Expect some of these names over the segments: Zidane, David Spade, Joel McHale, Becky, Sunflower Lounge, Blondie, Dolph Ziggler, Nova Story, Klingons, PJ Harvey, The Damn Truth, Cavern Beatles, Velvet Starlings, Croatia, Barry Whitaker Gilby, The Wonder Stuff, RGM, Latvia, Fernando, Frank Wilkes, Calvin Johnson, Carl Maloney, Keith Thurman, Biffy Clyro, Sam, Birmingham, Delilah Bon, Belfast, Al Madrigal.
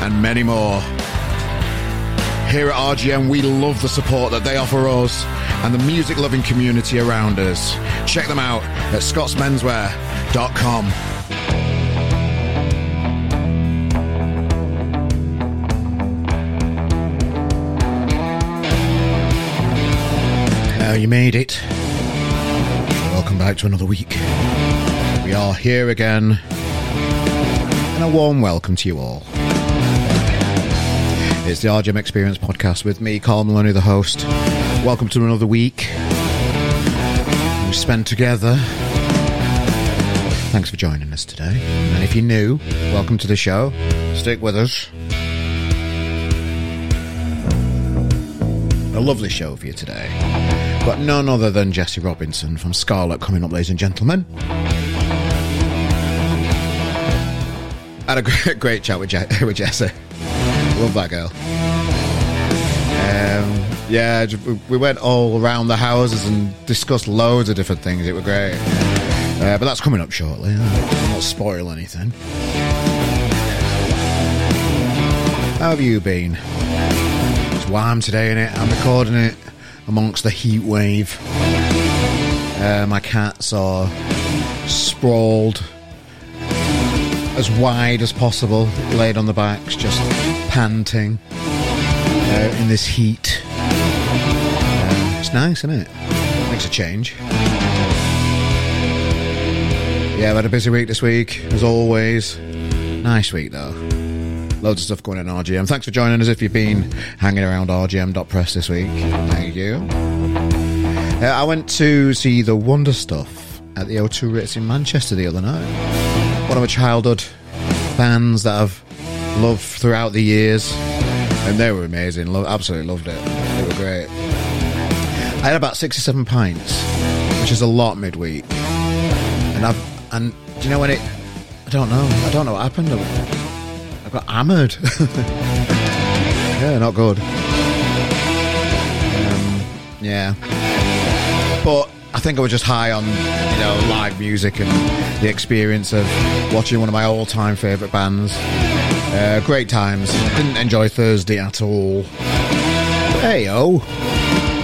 and many more. Here at RGM, we love the support that they offer us and the music-loving community around us. Check them out at scottsmenswear.com. You made it. Welcome back to another week. We are here again, and a warm welcome to you all. It's the RGM Experience Podcast with me, Carl Maloney, the host. Welcome to another week we spent together. Thanks for joining us today. And if you're new, welcome to the show. Stick with us. A lovely show for you today. But none other than Jessie Robinson from Scarlet coming up, ladies and gentlemen. Had a great chat with Jessie. Love that girl. Yeah, we went all around the houses and discussed loads of different things. It was great. But that's coming up shortly. I'll not spoil anything. How have you been? It's warm today, innit? I'm recording it amongst the heat wave. My cats are sprawled as wide as possible, laid on the backs, just panting in this heat. It's nice, isn't it? Makes a change. Yeah, I've had a busy week this week, as always. Nice week, though. Loads of stuff going on RGM. Thanks for joining us if you've been hanging around RGM.press this week. Thank you. I went to see The Wonder Stuff at the O2 Ritz in Manchester the other night. One of my childhood bands that I've loved throughout the years. And they were amazing. Absolutely loved it. They were great. I had about 67 pints, which is a lot midweek. And do you know when it... I don't know what happened. Got hammered. Yeah, not good. Yeah, but I think I was just high on, you know, live music and the experience of watching one of my all-time favourite bands. Great times. Didn't enjoy Thursday at all. But hey, oh,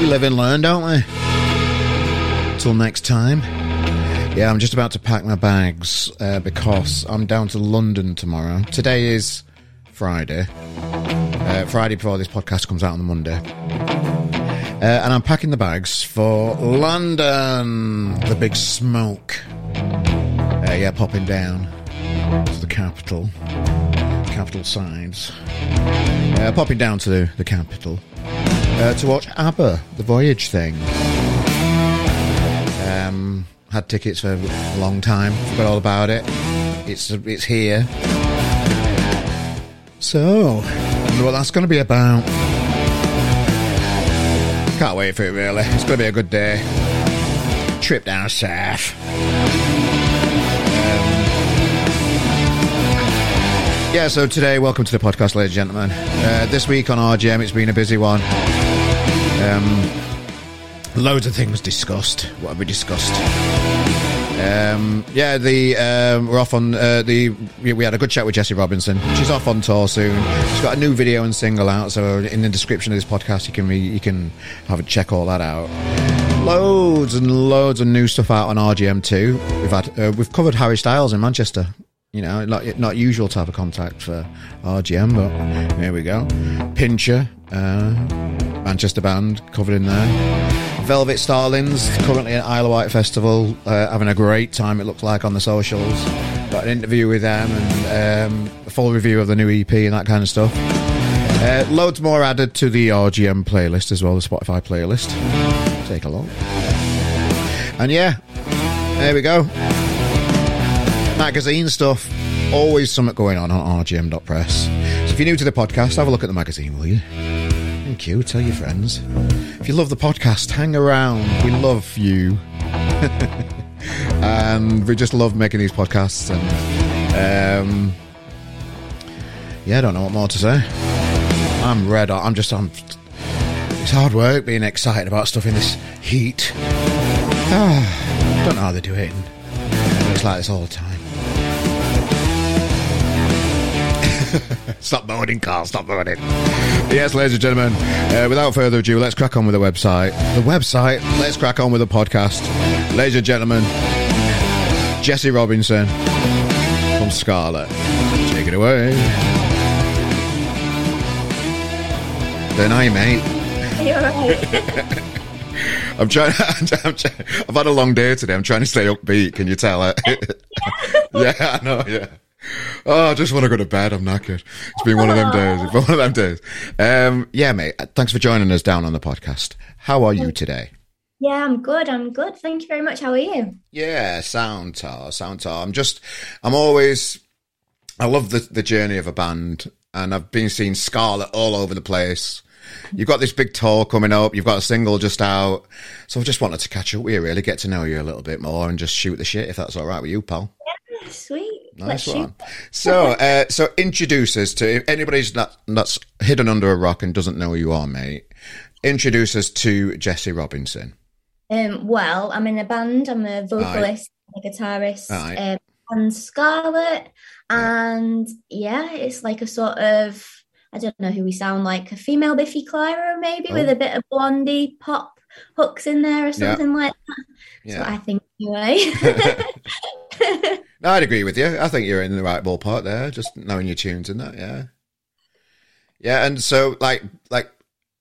we live and learn, don't we? Till next time. Yeah, I'm just about to pack my bags because I'm down to London tomorrow. Today is Friday. Friday before this podcast comes out on the Monday. And I'm packing the bags for London. The big smoke. Yeah, popping down to the capital. Capital sides. Popping down to the capital to watch ABBA, the Voyage thing. Had tickets for a long time. Forgot all about it. It's here. So, I wonder what that's going to be about. Can't wait for it, really. It's going to be a good day. Trip down south. Yeah, so today, welcome to the podcast, ladies and gentlemen. This week on RGM, it's been a busy one. Loads of things discussed. What have we discussed? Yeah, we're off on we had a good chat with Jessie Robinson. She's off on tour soon. She's got a new video and single out, so in the description of this podcast you can have a check all that out. Loads and loads of new stuff out on RGM too. We've covered Harry Styles in Manchester. You know, not usual type of contact for RGM, but here we go. Pincher, Manchester band covered in there. Velvet Starlings, currently at Isle of Wight Festival, having a great time, it looks like, on the socials. Got an interview with them and a full review of the new EP and that kind of stuff. Loads more added to the RGM playlist as well, the Spotify playlist. Take a look. And yeah, there we go. Magazine stuff. Always something going on rgm.press. So if you're new to the podcast, have a look at the magazine, will you? Thank you. Tell your friends. If you love the podcast, hang around. We love you. And we just love making these podcasts. And yeah, I don't know what more to say. I'm red hot. It's hard work being excited about stuff in this heat. I don't know how they do it. It's like this all the time. Stop moaning, Carl. Stop moaning. Yes, ladies and gentlemen, without further ado, let's crack on with the website. Let's crack on with the podcast. Ladies and gentlemen, Jessie Robinson from Scarlet. Take it away. Then I, mate. Are you alright? I've had a long day today. I'm trying to stay upbeat. Can you tell? Yeah, I know, yeah. Oh, I just want to go to bed. I'm knackered. It's been one of them days. Yeah, mate. Thanks for joining us down on the podcast. How are you today? Yeah, I'm good. Thank you very much. How are you? Yeah, sound tar. I love the journey of a band, and I've been seeing Scarlet all over the place. You've got this big tour coming up. You've got a single just out. So I just wanted to catch up with you, really, get to know you a little bit more and just shoot the shit, if that's all right with you, pal. Yeah, sweet. Nice one. So, so introduce us to anybody that's hidden under a rock and doesn't know who you are, mate. Introduce us to Jessie Robinson. Well, I'm in a band. I'm a vocalist, a guitarist, and Scarlet. And, yeah, it's like a sort of... I don't know who we sound like, a female Biffy Clyro maybe, with a bit of Blondie pop hooks in there or something like that. That's what I think anyway. No, I'd agree with you. I think you're in the right ballpark there, just knowing your tunes and that, yeah. Yeah, and so like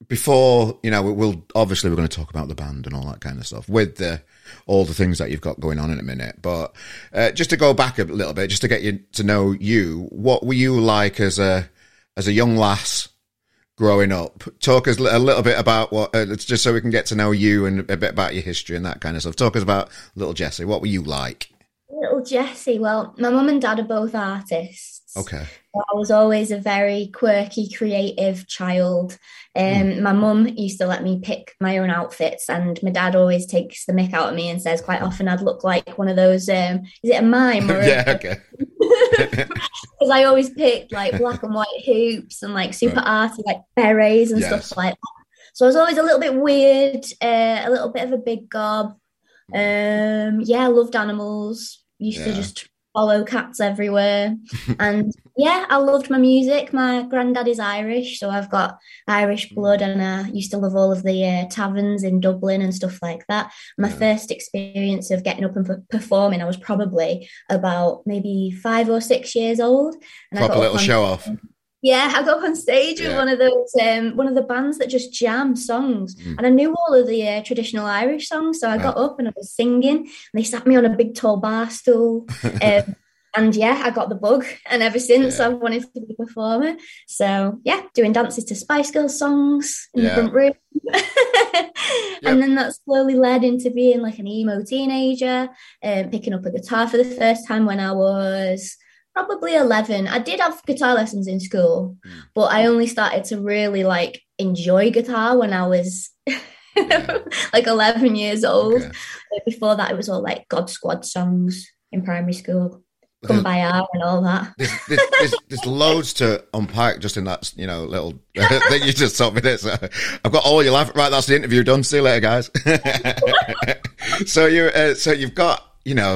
before, you know, we're going to talk about the band and all that kind of stuff with all the things that you've got going on in a minute. But just to go back a little bit, just to get you to know you, what were you like as a young lass growing up? Talk us a little bit about just so we can get to know you and a bit about your history and that kind of stuff. Talk us about little Jessie. What were you like? Little Jessie. Well, my mum and dad are both artists. Okay. So I was always a very quirky, creative child. My mum used to let me pick my own outfits, and my dad always takes the mick out of me and says quite often I'd look like one of those, is it a mime? Or because I always picked like black and white hoops and like super arty like berets and stuff like that. So I was always a little bit weird, a little bit of a big gob. Loved animals. Used to just follow cats everywhere. And yeah, I loved my music. My granddad is Irish, so I've got Irish blood, and I used to love all of the taverns in Dublin and stuff like that. My first experience of getting up and performing, I was probably about maybe 5 or 6 years old. And proper little show off. Yeah, I got up on stage with one of the bands that just jam songs, and I knew all of the traditional Irish songs, so I got up and I was singing, and they sat me on a big tall bar stool, and yeah, I got the bug, and ever since I've wanted to be a performer. So yeah, doing dances to Spice Girls songs in the front room, and then that slowly led into being like an emo teenager, picking up a guitar for the first time when I was... probably 11. I did have guitar lessons in school, but I only started to really like enjoy guitar when I was like 11 years old. Okay. Before that, it was all like God Squad songs in primary school, Come By Our and all that. There's loads to unpack just in that, you know, little thing you just told me this. I've got all your life. Right, that's the interview done. See you later, guys. So you've got, you know...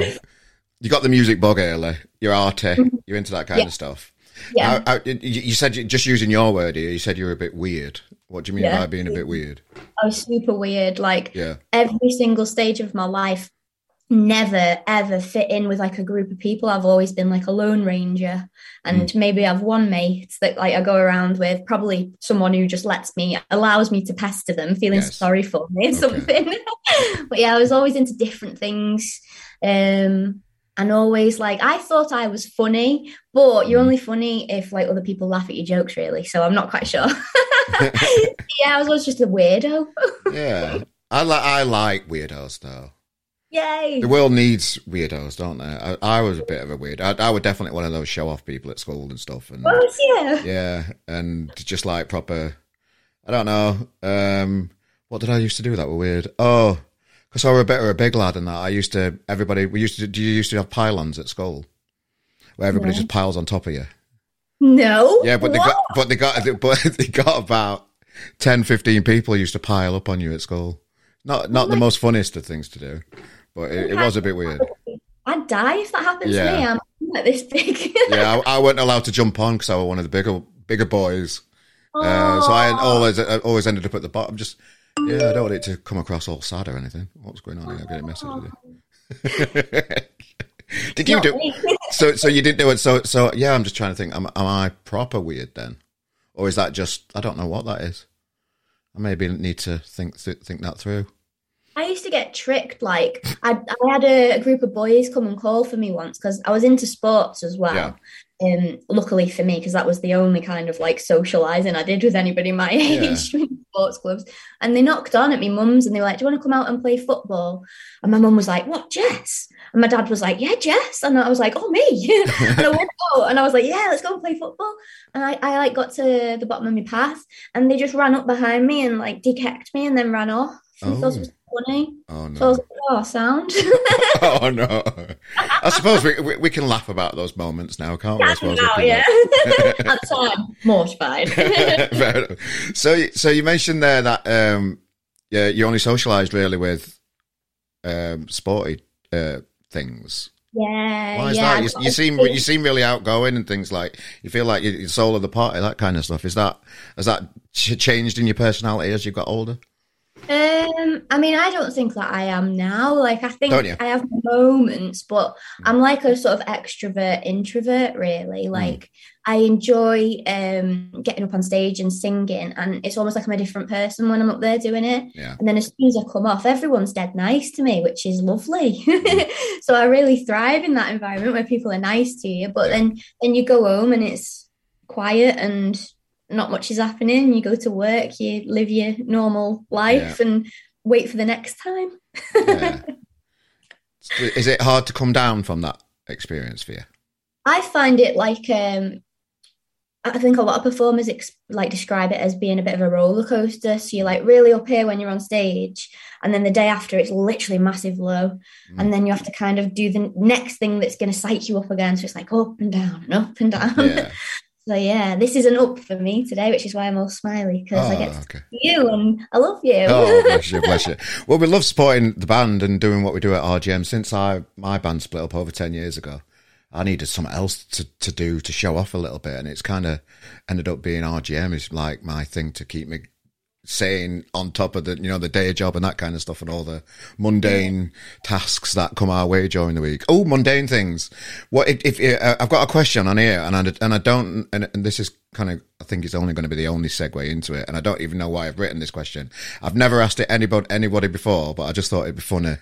You got the music bug early. You're arty. You're into that kind of stuff. Yeah. You said, just using your word here, you said you were a bit weird. What do you mean by being a bit weird? I was super weird. Like every single stage of my life, never ever fit in with like a group of people. I've always been like a lone ranger, and maybe I've one mate that like I go around with. Probably someone who just allows me to pester them, feeling sorry for me or something. But yeah, I was always into different things. And always like, I thought I was funny, but you're only funny if like other people laugh at your jokes, really. So I'm not quite sure. Yeah, I was just a weirdo. Yeah, I like weirdos though. Yay! The world needs weirdos, don't they? I was a bit of a weird. I was definitely one of those show-off people at school and stuff. And, yeah, and just like proper, I don't know. What did I used to do that were weird? Oh, because I were a bit of a big lad and that. I used to, everybody, you used to have pylons at school where everybody just piles on top of you? No. Yeah, but they got about 10, 15 people used to pile up on you at school. Not the most funnest of things to do, but it was a bit weird. I'd die if that happened to me. I'm like this big. Yeah, I weren't allowed to jump on because I was one of the bigger boys. So I always ended up at the bottom. Just, I don't want it to come across all sad or anything. What's going on? I'm getting a message with you. Did you do so you didn't do it. So yeah, I'm just trying to think, am I proper weird then? Or is that just, I don't know what that is. I maybe need to think that through. I used to get tricked. Like I had a group of boys come and call for me once because I was into sports as well. Yeah. Luckily for me, because that was the only kind of like socialising I did with anybody my age in sports clubs. And they knocked on at my mum's and they were like, "Do you want to come out and play football?" And my mum was like, "What, Jess?" And my dad was like, "Yeah, Jess." And I was like, "Oh, me." And I went out and I was like, "Yeah, let's go and play football." And I like got to the bottom of my path and they just ran up behind me and like decked me and then ran off. And thought it was funny. Oh, no. So I was like, sound. Oh, no. I suppose we can laugh about those moments now, can't we? I suppose At the time, mortified. Fair enough. So you mentioned there that you only socialised really with sporty things. Yeah. Why is that? You seem really outgoing and things like, you feel like you're the soul of the party, that kind of stuff. Has that changed in your personality as you've got older? I mean, I don't think that I am now. Like, I think I have moments, but I'm like a sort of extrovert introvert, really. Like, I enjoy getting up on stage and singing, and it's almost like I'm a different person when I'm up there doing it. Yeah. And then as soon as I come off, everyone's dead nice to me, which is lovely. So I really thrive in that environment where people are nice to you. But then you go home and it's quiet and not much is happening. You go to work, you live your normal life and wait for the next time. Yeah. Is it hard to come down from that experience for you? I find it like, I think a lot of performers like describe it as being a bit of a roller coaster. So you're like really up here when you're on stage, and then the day after it's literally massive low, and then you have to kind of do the next thing that's going to psych you up again. So it's like up and down and up and down. Yeah. So, yeah, this is an up for me today, which is why I'm all smiley, because I get to see you and I love you. Oh, bless you, bless you. Well, we love supporting the band and doing what we do at RGM. Since my band split up over 10 years ago, I needed something else to do to show off a little bit, and it's kind of ended up being RGM is like my thing to keep me saying on top of the, you know, the day job and that kind of stuff and all the mundane tasks that come our way during the week. Oh, mundane things. What if I've got a question on here and this is kind of, I think it's only going to be the only segue into it. And I don't even know why I've written this question. I've never asked it anybody before, but I just thought it'd be funny.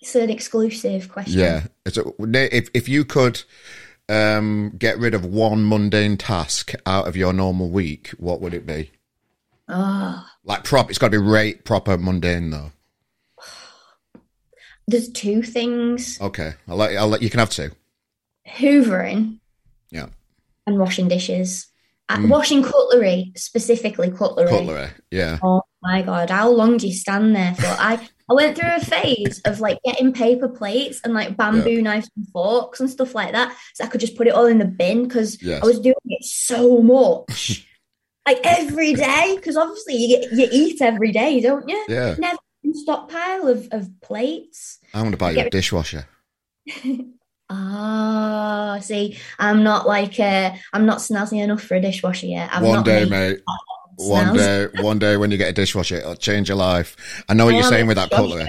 It's an exclusive question. Yeah. If you could get rid of one mundane task out of your normal week, what would it be? Oh. Like it's got to be proper mundane though. There's two things. Okay, I'll let you can have two. Hoovering. Yeah. And washing dishes. Washing cutlery, specifically cutlery. Yeah. Oh my God, how long do you stand there for? I went through a phase of like getting paper plates and like bamboo knives and forks and stuff like that, so I could just put it all in the bin because I was doing it so much. Like every day, because obviously you eat every day, don't you? Yeah. Never a stockpile of plates. I want to buy you a dishwasher. See, I'm not snazzy enough for a dishwasher yet. One day when you get a dishwasher, it'll change your life. I know what you're saying with that cutlery.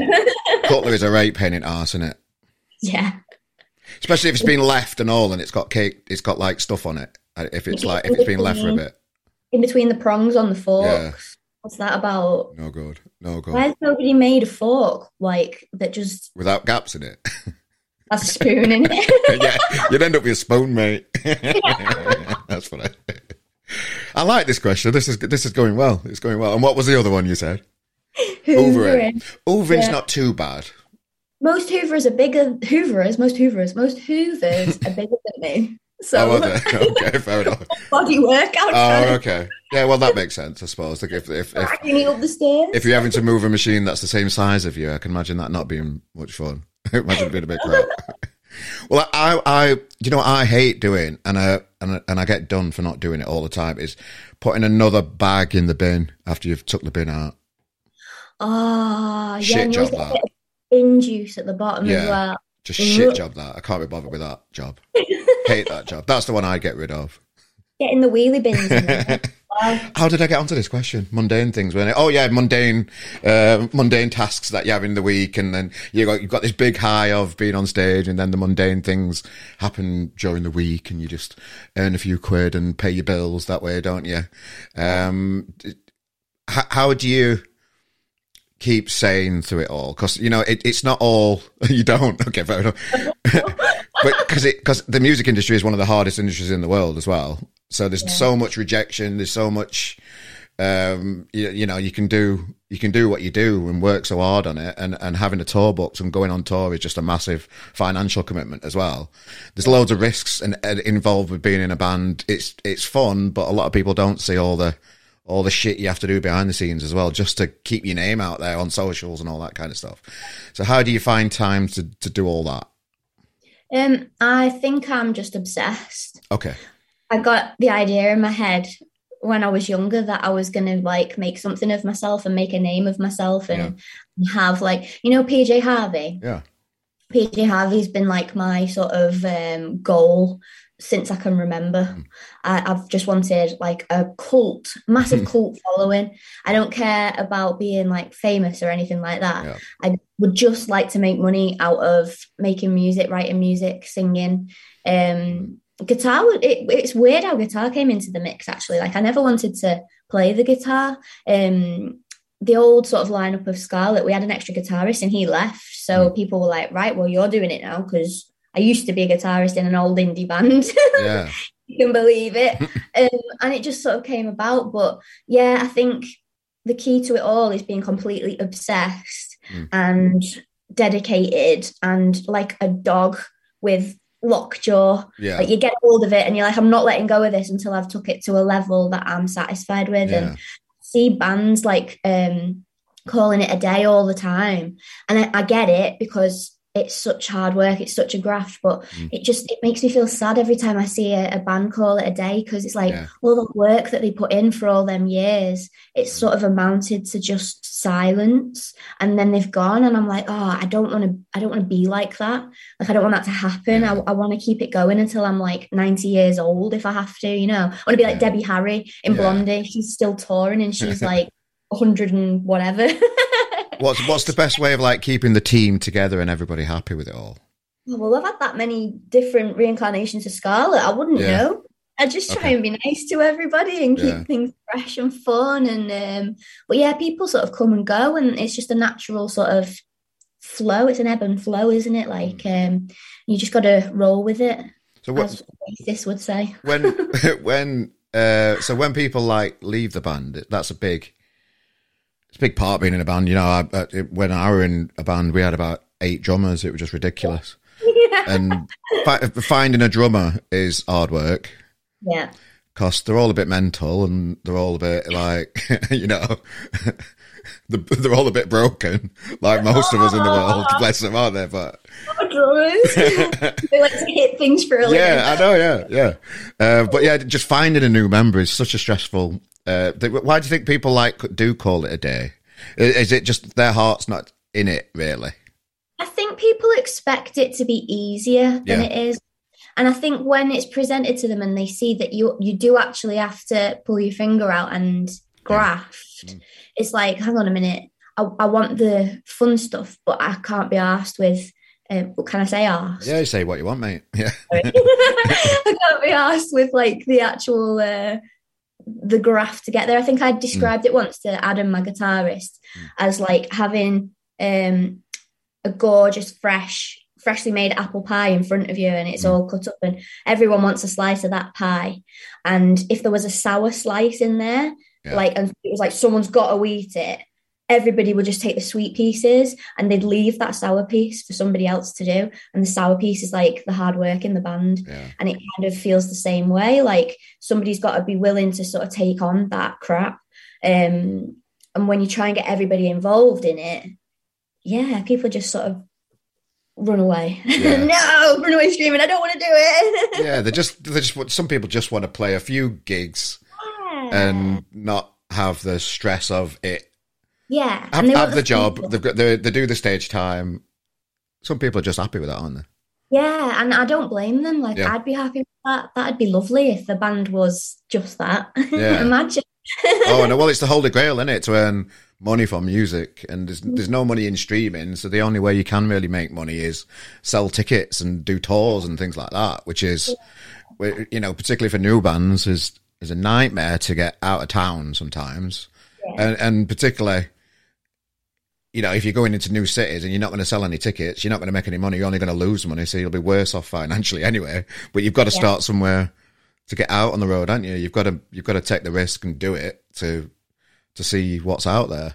Cutlery is a right pain in the arse, isn't it? Yeah. Especially if it's been left and all, and it's got like stuff on it. If it's been left for a bit. In between the prongs on the forks. Yeah. What's that about? No good. Why has nobody made a fork like that just... without gaps in it? That's a spoon in it. Yeah, you'd end up with a spoon, mate. Yeah. That's what I like this question. This is going well. It's going well. And what was the other one you said? Hoovering. Not too bad. Most Hoovers are bigger than me. So okay, fair enough. Body work. Okay. Yeah, well, that makes sense, I suppose. Like if you're having to move a machine that's the same size as you, I can imagine that not being much fun. Imagine it being a big crowd. Well, I hate doing, and I get done for not doing it all the time, is putting another bag in the bin after you've took the bin out. Oh, yeah. Shit job that. In juice at the bottom as well. Just shit job that. I can't be bothered with that job. Hate that job. That's the one I get rid of. Get in the wheelie bins. In there. How did I get onto this question? Mundane things, weren't it? Oh yeah, mundane tasks that you have in the week, and then you've got this big high of being on stage, and then the mundane things happen during the week, and you just earn a few quid and pay your bills that way, don't you? How do you keep sane through it all? Because it's not all. You don't. Okay, fair enough. But because the music industry is one of the hardest industries in the world as well. So there's so much rejection. There's so much, you can do what you do and work so hard on it. And having a tour booked and going on tour is just a massive financial commitment as well. There's loads of risks and involved with being in a band. It's fun, but a lot of people don't see all the shit you have to do behind the scenes as well, just to keep your name out there on socials and all that kind of stuff. So how do you find time to do all that? I think I'm just obsessed. Okay. I got the idea in my head when I was younger that I was going to make something of myself and make a name of myself and have PJ Harvey. Yeah. PJ Harvey's been my sort of goal since I can remember. I've just wanted a cult, massive cult following. I don't care about being famous or anything like that. Yeah. I would just like to make money out of making music, writing music, singing. Guitar, it's weird how guitar came into the mix, actually. I never wanted to play the guitar. The old sort of lineup of Scarlet, we had an extra guitarist and he left. So people were right, well, you're doing it now, because I used to be a guitarist in an old indie band. Yeah. You can believe it. And it just sort of came about. But yeah, I think the key to it all is being completely obsessed and dedicated and like a dog with lockjaw. Yeah. You get hold of it and you're I'm not letting go of this until I've took it to a level that I'm satisfied with. Yeah. And I see bands calling it a day all the time. And I get it, because it's such hard work, it's such a graft, but it makes me feel sad every time I see a band call it a day, because it's all the work that they put in for all them years, it's sort of amounted to just silence, and then they've gone, and I'm I don't want to be like that. I don't want that to happen. Yeah. I want to keep it going until I'm 90 years old if I have to, I want to be like Debbie Harry in Blondie. She's still touring and she's 100 and whatever. What's the best way of keeping the team together and everybody happy with it all? Well, I've had that many different reincarnations of Scarlet. I wouldn't know. I just try and be nice to everybody and keep things fresh and fun. And but yeah, people sort of come and go, and it's just a natural sort of flow. It's an ebb and flow, isn't it? You just got to roll with it. So what, as Oasis would say. when people leave the band, that's a big. It's a big part being in a band, when I were in a band, we had about 8 drummers. It was just ridiculous. Yeah. And finding a drummer is hard work. Yeah. Because they're all a bit mental and they're all a bit they're all a bit broken, most of us in the world. Bless them, aren't they? But drummers, they like to hit things for a living. Yeah, I know. Yeah. But yeah, just finding a new member is such a stressful. Why do you think people do call it a day? Is it just their heart's not in it, really? I think people expect it to be easier than it is. And I think when it's presented to them and they see that you do actually have to pull your finger out and graft, it's hang on a minute, I want the fun stuff, but I can't be arsed with, can I say arsed? Yeah, you say what you want, mate. Yeah. I can't be arsed with the actual... the graft to get there. I think I described it once to Adam, my guitarist, as having a gorgeous freshly made apple pie in front of you, and it's all cut up and everyone wants a slice of that pie, and if there was a sour slice in there and it was someone's got to eat it, everybody would just take the sweet pieces and they'd leave that sour piece for somebody else to do. And the sour piece is like the hard work in the band. Yeah. And it kind of feels the same way. Like somebody's got to be willing to sort of take on that crap. And when you try and get everybody involved in it, yeah, people just sort of run away. Yeah. No, run away screaming, I don't want to do it. Yeah, they just some people just want to play a few gigs and not have the stress of it. Yeah. Have the job. They do the stage time. Some people are just happy with that, aren't they? Yeah, and I don't blame them. Like, yeah. I'd be happy with that. That'd be lovely if the band was just that. Yeah. Imagine. Oh, no, well, it's the holy grail, isn't it, to earn money from music. And there's no money in streaming, so the only way you can really make money is sell tickets and do tours and things like that, which is, you know, particularly for new bands, is a nightmare to get out of town sometimes. Yeah. And particularly... you know, if you're going into new cities and you're not going to sell any tickets, you're not going to make any money, you're only going to lose money, so you'll be worse off financially anyway. But you've got to start somewhere to get out on the road, haven't you? You've got to take the risk and do it to see what's out there.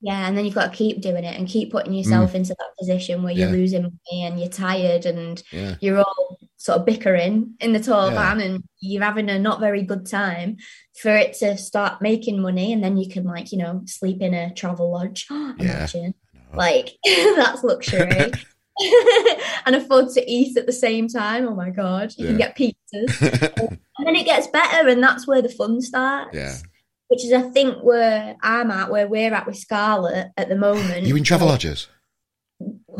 Yeah, and then you've got to keep doing it and keep putting yourself into that position where you're losing money and you're tired and you're all sort of bickering in the tour van and you're having a not very good time, for it to start making money. And then you can, like, you know, sleep in a travel lodge. Imagine. No. Like, that's luxury. And afford to eat at the same time. Oh my God. You can get pizzas. And then it gets better, and that's where the fun starts. Yeah. Which is, I think, where we're at with Scarlet at the moment. You in travel lodges?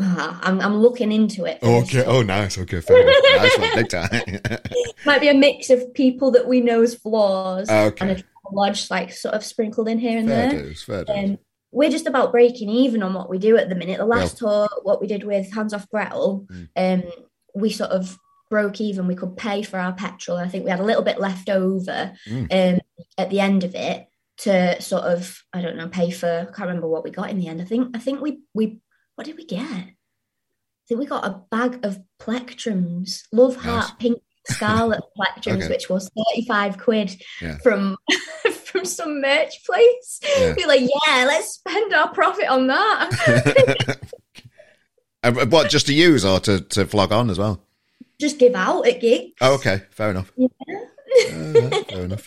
I'm looking into it. Oh, okay. Oh, nice. Okay, fair enough. Nice one. Big time. Might be a mix of people that we know's flaws and a travel lodge, like, sort of sprinkled in here and there. Fair dues. We're just about breaking even on what we do at the minute. The last tour, what we did with Hands Off Gretel, we sort of broke even. We could pay for our petrol. I think we had a little bit left over at the end of it to sort of, I don't know, pay for, I can't remember what we got in the end. I think we what did we get? I think we got a bag of plectrums, love heart pink scarlet plectrums, which was 35 £35 from some merch place. Yeah. We're like, yeah, let's spend our profit on that. What, just to use or to flog on as well? Just give out at gigs. Oh, okay, fair enough. Yeah. Fair enough.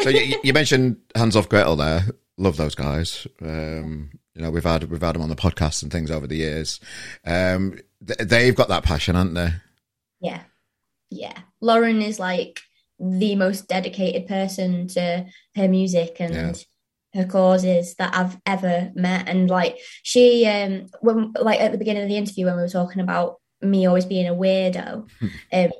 So you mentioned Hands Off Gretel there. Love those guys. You know, we've had them on the podcast and things over the years. They've got that passion, haven't they? Yeah, yeah. Lauren is like the most dedicated person to her music and her causes that I've ever met. And like she, when like at the beginning of the interview when we were talking about me always being a weirdo,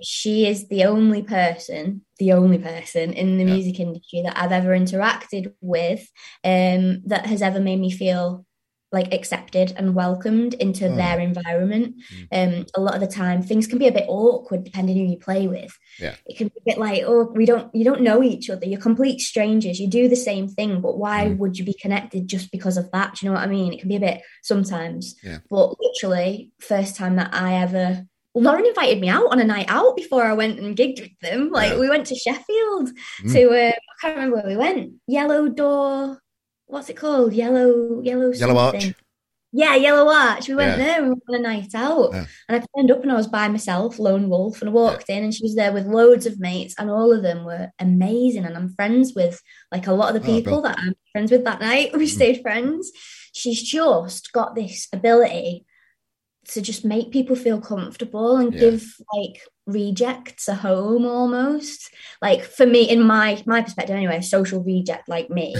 she is the only person in the music industry that I've ever interacted with that has ever made me feel like accepted and welcomed into their environment. A lot of the time things can be a bit awkward depending who you play with. It can be a bit like, oh, you don't know each other, you're complete strangers, you do the same thing, but why would you be connected just because of that? Do you know what I mean? It can be a bit sometimes. But literally first time that I ever, Lauren invited me out on a night out before I went and gigged with them. Like we went to Sheffield to I can't remember where we went. Yellow Door, what's it called? Yellow Arch. Yeah, Yellow Arch. We went there and we went on a night out. Yeah. And I turned up and I was by myself, lone wolf, and I walked in and she was there with loads of mates and all of them were amazing. And I'm friends with like a lot of the people that I'm friends with that night. We stayed friends. She's just got this ability to just make people feel comfortable and give like rejects a home almost. Like for me, in my perspective anyway, a social reject like me.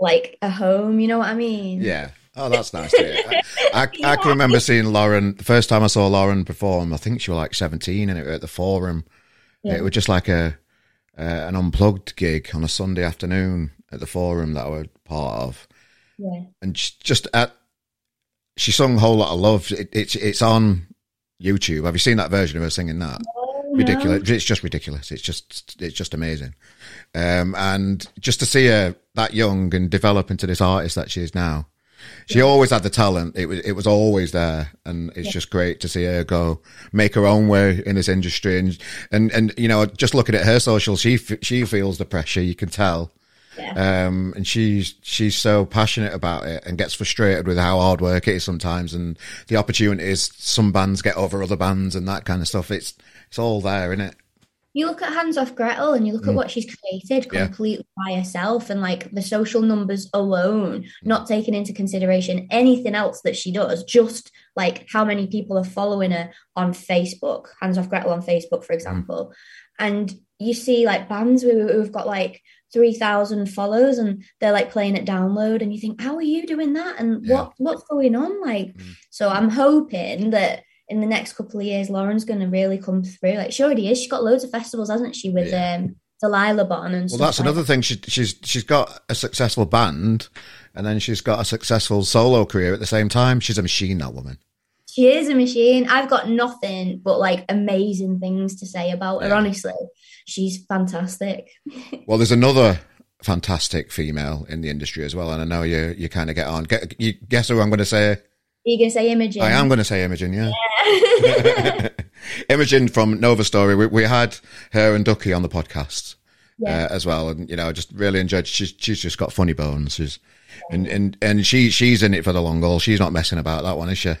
Like a home, you know what I mean? Yeah. Oh, that's nice to hear. I can remember seeing Lauren, the first time I saw Lauren perform, I think she was like 17 and it was at the Forum. Yeah. It was just like an unplugged gig on a Sunday afternoon at the Forum that I was part of. Yeah. And she sung a whole lot of love. It's on YouTube. Have you seen that version of her singing that? No. Ridiculous. It's just ridiculous. It's just amazing. And just to see her that young and develop into this artist that she is now. She always had the talent. It was always there, and it's just great to see her go make her own way in this industry. And you know, just looking at her social, she feels the pressure. You can tell Yeah. And she's so passionate about it and gets frustrated with how hard work it is sometimes, and the opportunities some bands get over other bands and that kind of stuff. It's all there, isn't it? You look at Hands Off Gretel and you look at what she's created completely by herself, and like the social numbers alone, not taking into consideration anything else that she does, just like how many people are following her on Facebook, Hands Off Gretel on Facebook, for example. And you see like bands who've got like 3,000 follows and they're like playing it download, and you think, how are you doing that? And what's going on? Like, so I'm hoping that in the next couple of years, Lauren's going to really come through. Like, she already is. She's got loads of festivals, hasn't she, with Delilah Bon and stuff. Well, that's like another thing. She's got a successful band, and then she's got a successful solo career at the same time. She's a machine, that woman. She is a machine. I've got nothing but, like, amazing things to say about her, honestly. She's fantastic. Well, there's another fantastic female in the industry as well, and I know you kind of get on. You guess who I'm going to say? Are you going to say Imogen? I am going to say Imogen, yeah. Imogen from Nova Story. We had her and Ducky on the podcast as well. And, you know, I just really enjoyed. She's just got funny bones. And she's in it for the long haul. She's not messing about, that one, is she?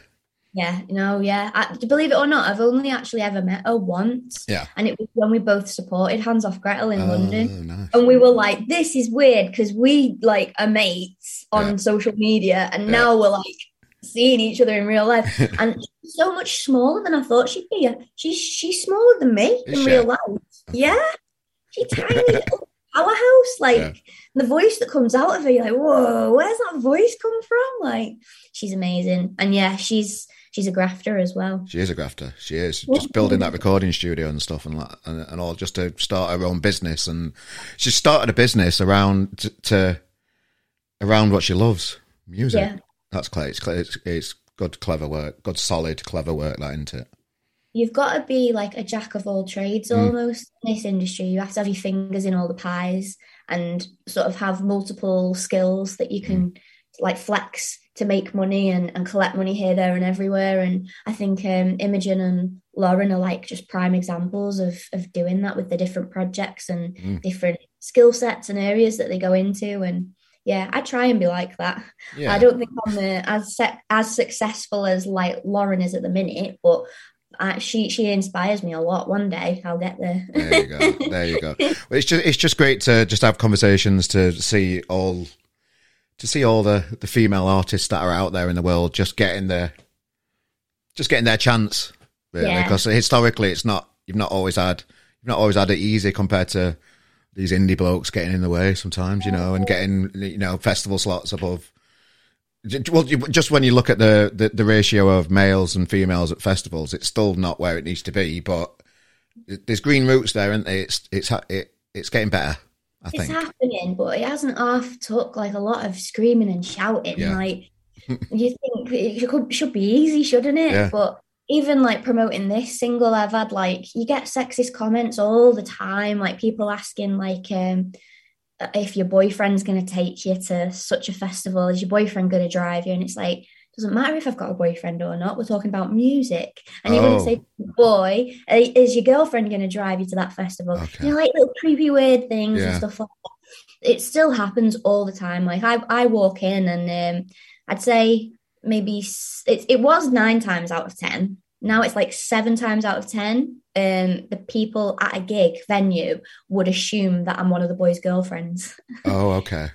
Yeah, no, yeah. Believe it or not, I've only actually ever met her once. Yeah. And it was when we both supported Hands Off Gretel in London. Nice. And we were like, this is weird, because we, like, are mates on social media. And now we're like seeing each other in real life, and she's so much smaller than I thought she'd be. She's smaller than me in real life. Yeah, she's tiny little powerhouse. Like the voice that comes out of her, you're like, whoa, where's that voice come from? Like, she's amazing, and she's a grafter as well. She is a grafter. She is just building that recording studio and stuff and all, just to start her own business. And she started a business around around what she loves, music. Yeah. That's clear. It's good, clever work. Good, solid, clever work, that, isn't it? You've got to be like a jack of all trades almost in this industry. You have to have your fingers in all the pies and sort of have multiple skills that you can like flex to make money and collect money here, there and everywhere. And I think Imogen and Lauren are like just prime examples of doing that with the different projects and different skill sets and areas that they go into. And yeah, I try and be like that. Yeah. I don't think I'm as successful as like Lauren is at the minute, but she inspires me a lot. One day I'll get there. There you go. Well, it's just great to just have conversations to see all the female artists that are out there in the world just getting their chance, really. Yeah. Because historically, you've not always had it easy compared to these indie blokes getting in the way sometimes, you know, and getting, you know, festival slots above. Well, just when you look at the ratio of males and females at festivals, it's still not where it needs to be, but there's green roots there, isn't there? It's getting better, I think. It's happening, but it hasn't half took like a lot of screaming and shouting. Yeah. Like, you think it should be easy, shouldn't it? Yeah. But even like promoting this single, I've had like, you get sexist comments all the time, like people asking like if your boyfriend's going to take you to such a festival, is your boyfriend going to drive you? And it's like, doesn't matter if I've got a boyfriend or not, we're talking about music. And you wouldn't say, boy, is your girlfriend going to drive you to that festival? Okay. You know, like little creepy weird things and stuff like that. It still happens all the time. Like I walk in and I'd say, maybe it was 9 times out of 10. Now it's like 7 times out of 10. The people at a gig venue would assume that I'm one of the boys' girlfriends. Oh, okay.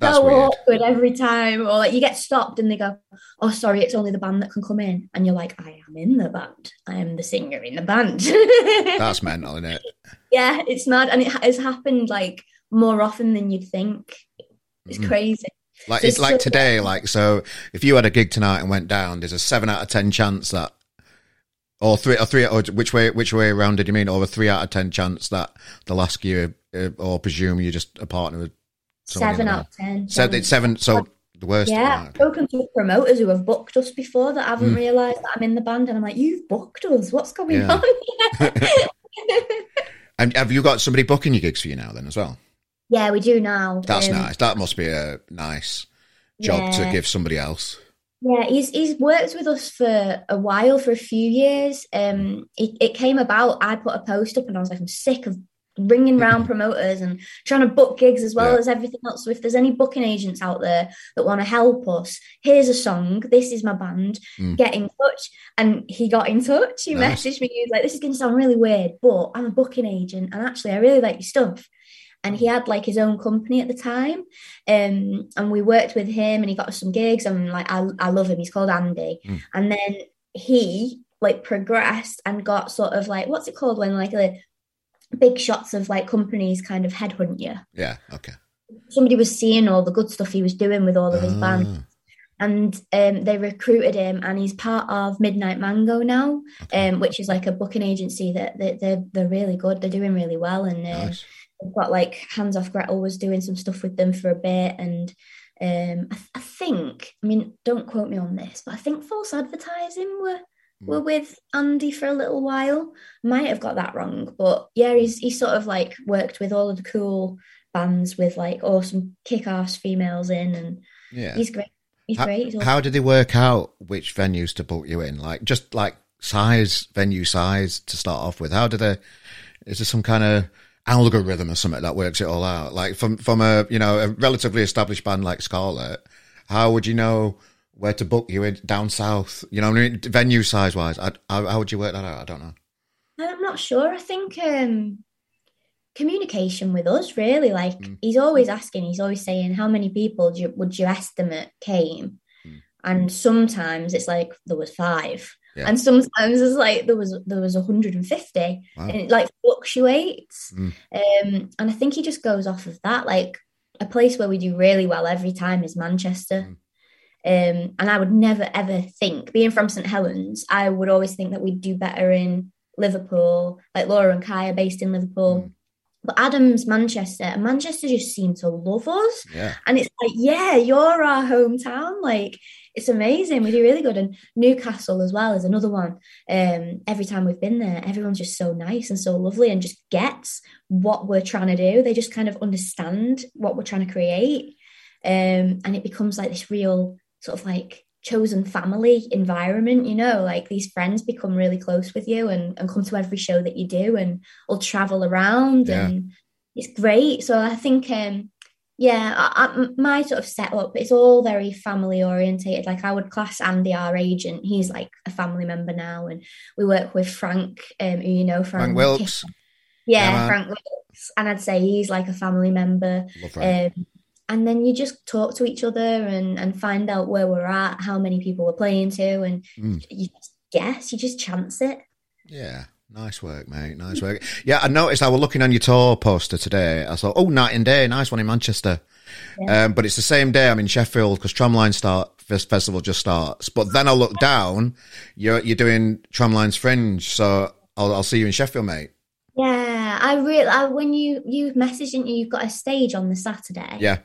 That's so weird. Awkward every time. Or like you get stopped and they go, "Oh, sorry, it's only the band that can come in." And you're like, "I am in the band. I am the singer in the band." That's mental, isn't it? Yeah, it's mad, and it has happened like more often than you'd think. It's crazy. Like, so it's like today, like, so if you had a gig tonight and went down, there's a 7 out of 10 chance that, or which way around did you mean? Or a 3 out of 10 chance that they'll ask you, or presume you're just a partner with someone. 7 out of 10. So it's 7. So the worst. Yeah, I've spoken to promoters who have booked us before that haven't realised that I'm in the band, and I'm like, "You've booked us. What's going on?" And have you got somebody booking your gigs for you now then as well? Yeah, we do now. That's nice. That must be a nice job to give somebody else. Yeah, he's worked with us for a while, for a few years. It came about, I put a post up and I was like, I'm sick of ringing round promoters and trying to book gigs as well as everything else. So if there's any booking agents out there that want to help us, here's a song, this is my band, get in touch. And he got in touch. He messaged me. He was like, this is going to sound really weird, but I'm a booking agent and actually I really like your stuff. And he had like his own company at the time. And we worked with him and he got us some gigs. And like, I love him. He's called Andy. And then he like progressed and got sort of like, what's it called when like the big shots of like companies kind of headhunt you? Yeah. Okay. Somebody was seeing all the good stuff he was doing with all of his bands. And they recruited him, and he's part of Midnight Mango now, which is like a booking agency that they're really good. They're doing really well. And they've got like Hands Off Gretel was doing some stuff with them for a bit. And I think, I mean, don't quote me on this, but I think False Advertising were with Andy for a little while. Might have got that wrong, but yeah, he sort of like worked with all of the cool bands with like awesome kick-ass females in, and he's great. How did they work out which venues to book you in? Like just like venue size to start off with. How do they? Is there some kind of algorithm or something that works it all out? Like from a a relatively established band like Scarlet, how would you know where to book you in down south? You know what I mean? Venue size wise, how would you work that out? I don't know. I'm not sure. I think communication with us, really. Like he's always asking, he's always saying, how many people would you estimate came? And sometimes it's like there was 5, and sometimes it's like there was 150. Wow. And it like fluctuates. And I think he just goes off of that. Like a place where we do really well every time is Manchester. And I would never ever think, being from St Helens, I would always think that we'd do better in Liverpool. Like Laura and Kai are based in Liverpool. But Adam's Manchester, and Manchester just seemed to love us. Yeah. And it's like, yeah, you're our hometown. Like, it's amazing. We do really good. And Newcastle as well is another one. Every time we've been there, everyone's just so nice and so lovely and just gets what we're trying to do. They just kind of understand what we're trying to create. And it becomes like this real sort of like chosen family environment, like these friends become really close with you and come to every show that you do and will travel around and it's great. So I think my sort of setup, it's all very family orientated. Like I would class Andy, our agent, he's like a family member now, and we work with Frank, who you know, Frank Wilkes. Frank Wilkes, and I'd say he's like a family member. And then you just talk to each other and find out where we're at, how many people we're playing to, and you just guess, you just chance it. Yeah, nice work, mate, nice work. Yeah, I noticed I was looking on your tour poster today. I thought, Night and Day, nice one in Manchester. Yeah. But it's the same day I'm in Sheffield because Tramline Festival just starts. But then I look down, you're doing Tramline's Fringe, so I'll see you in Sheffield, mate. Yeah, when you messaged, didn't you? You've got a stage on the Saturday. Yeah.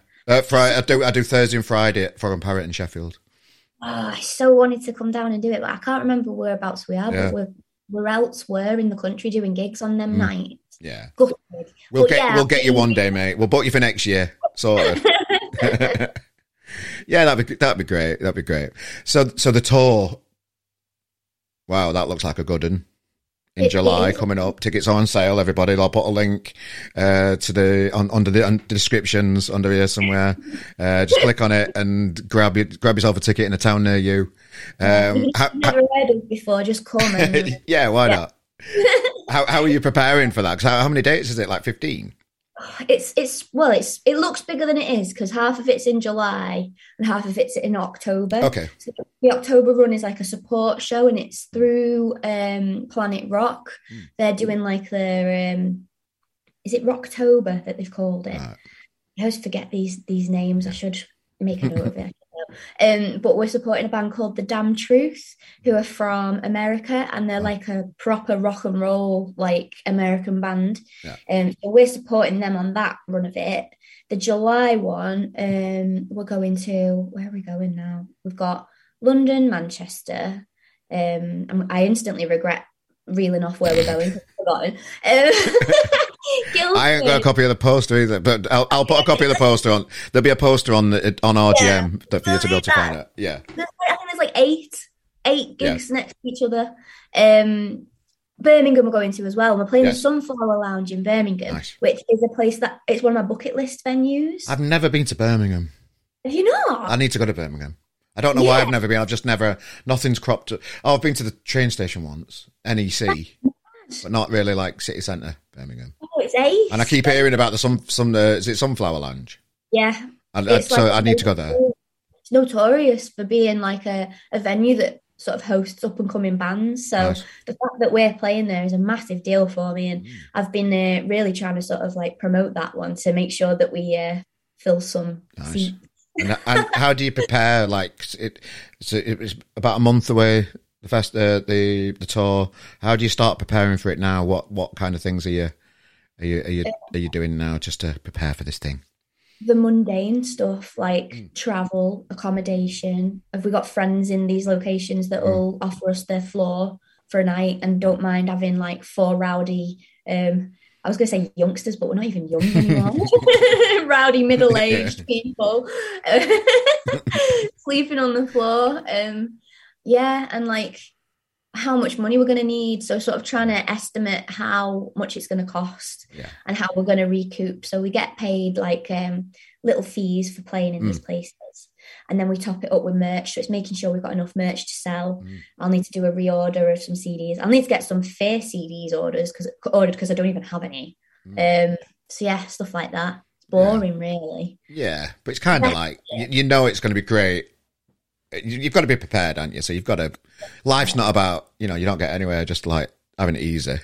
Friday, I do Thursday and Friday at Foreign Parrot in Sheffield. Oh, I so wanted to come down and do it, but I can't remember whereabouts we are. Yeah. But we're elsewhere in the country doing gigs on them nights. Yeah, good. We'll get you one day, mate. We'll book you for next year, sorted. Yeah, that'd be great. That'd be great. So the tour. Wow, that looks like a good one. In July coming up, tickets are on sale, everybody. I'll put a link to the under the descriptions under here somewhere. Just click on it and grab yourself a ticket in a town near you. Never heard of before, just come in. Yeah, why not? How are you preparing for that? Because how many dates is it? Like 15? It looks bigger than it is because half of it's in July and half of it's in October. Okay. So the October run is like a support show, and it's through Planet Rock. They're doing like their is it Rocktober that they've called it? Right. I always forget these names. I should make a note of it. But we're supporting a band called The Damn Truth, who are from America, and they're like a proper rock and roll like American band. So we're supporting them on that run of it. The July one, we're going to, where are we going now? We've got London, Manchester, and I instantly regret reeling off where we're going. I ain't got a copy of the poster either, but I'll put a copy of the poster on. There'll be a poster on RGM for you to be able to find it. Yeah, I think there's like eight gigs next to each other. Birmingham we're going to as well. We're playing the Sunflower Lounge in Birmingham, which is a place that it's one of my bucket list venues. I've never been to Birmingham. Have you not? I need to go to Birmingham. I don't know why I've never been. I've just never, nothing's cropped up. Oh, I've been to the train station once, NEC, but not really like city centre Birmingham. Oh, it's ace. And I keep hearing about the is it Sunflower Lounge? Yeah. I need to go there. It's notorious for being like a venue that sort of hosts up and coming bands. So the fact that we're playing there is a massive deal for me. And I've been really trying to sort of like promote that one to make sure that we fill some seats. And how do you prepare? Like it's about a month away, the tour. How do you start preparing for it now? What kind of things are you doing now just to prepare for this thing? The mundane stuff like travel, accommodation. Have we got friends in these locations that will offer us their floor for a night and don't mind having like four rowdy? I was going to say youngsters, but we're not even young anymore. Rowdy middle-aged people sleeping on the floor. And like how much money we're going to need. So sort of trying to estimate how much it's going to cost and how we're going to recoup. So we get paid like little fees for playing in these places. And then we top it up with merch. So it's making sure we've got enough merch to sell. I'll need to do a reorder of some CDs. I'll need to get some Fear CDs ordered because I don't even have any. Stuff like that. It's boring, really. Yeah, but it's kind of like, you know it's going to be great. You've got to be prepared, haven't you? So you've got to... Life's not about, you don't get anywhere just like having it easy.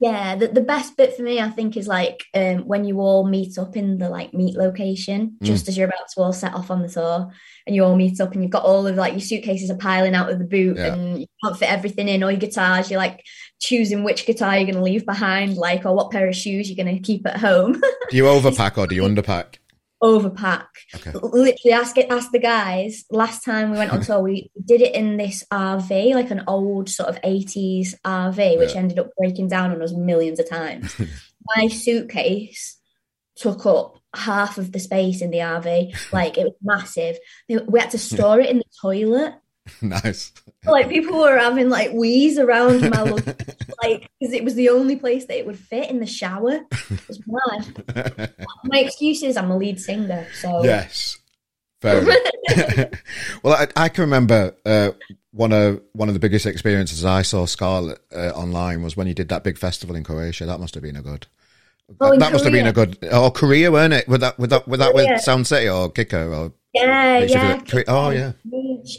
Yeah, the best bit for me, I think, is like when you all meet up in the like meet location, just as you're about to all set off on the tour, and you all meet up and you've got all of like your suitcases are piling out of the boot and you can't fit everything in, all your guitars, you're like choosing which guitar you're going to leave behind, like, or what pair of shoes you're going to keep at home. Do you overpack or do you underpack? Overpack. Okay. Literally ask the guys. Last time we went on tour, we did it in this RV, like an old sort of 80s RV, which ended up breaking down on us millions of times. My suitcase took up half of the space in the RV. Like, it was massive. We had to store it in the toilet. Nice. Like, people were having like wheeze around my luggage, like, because it was the only place that it would fit, in the shower. It was mad. My excuse is I'm a lead singer, so yes, fair enough. Well, I can remember one of the biggest experiences I saw Scarlet online was when you did that big festival in Croatia. That must have been a good. Korea, weren't it? With Sound City or Kicker or. Yeah.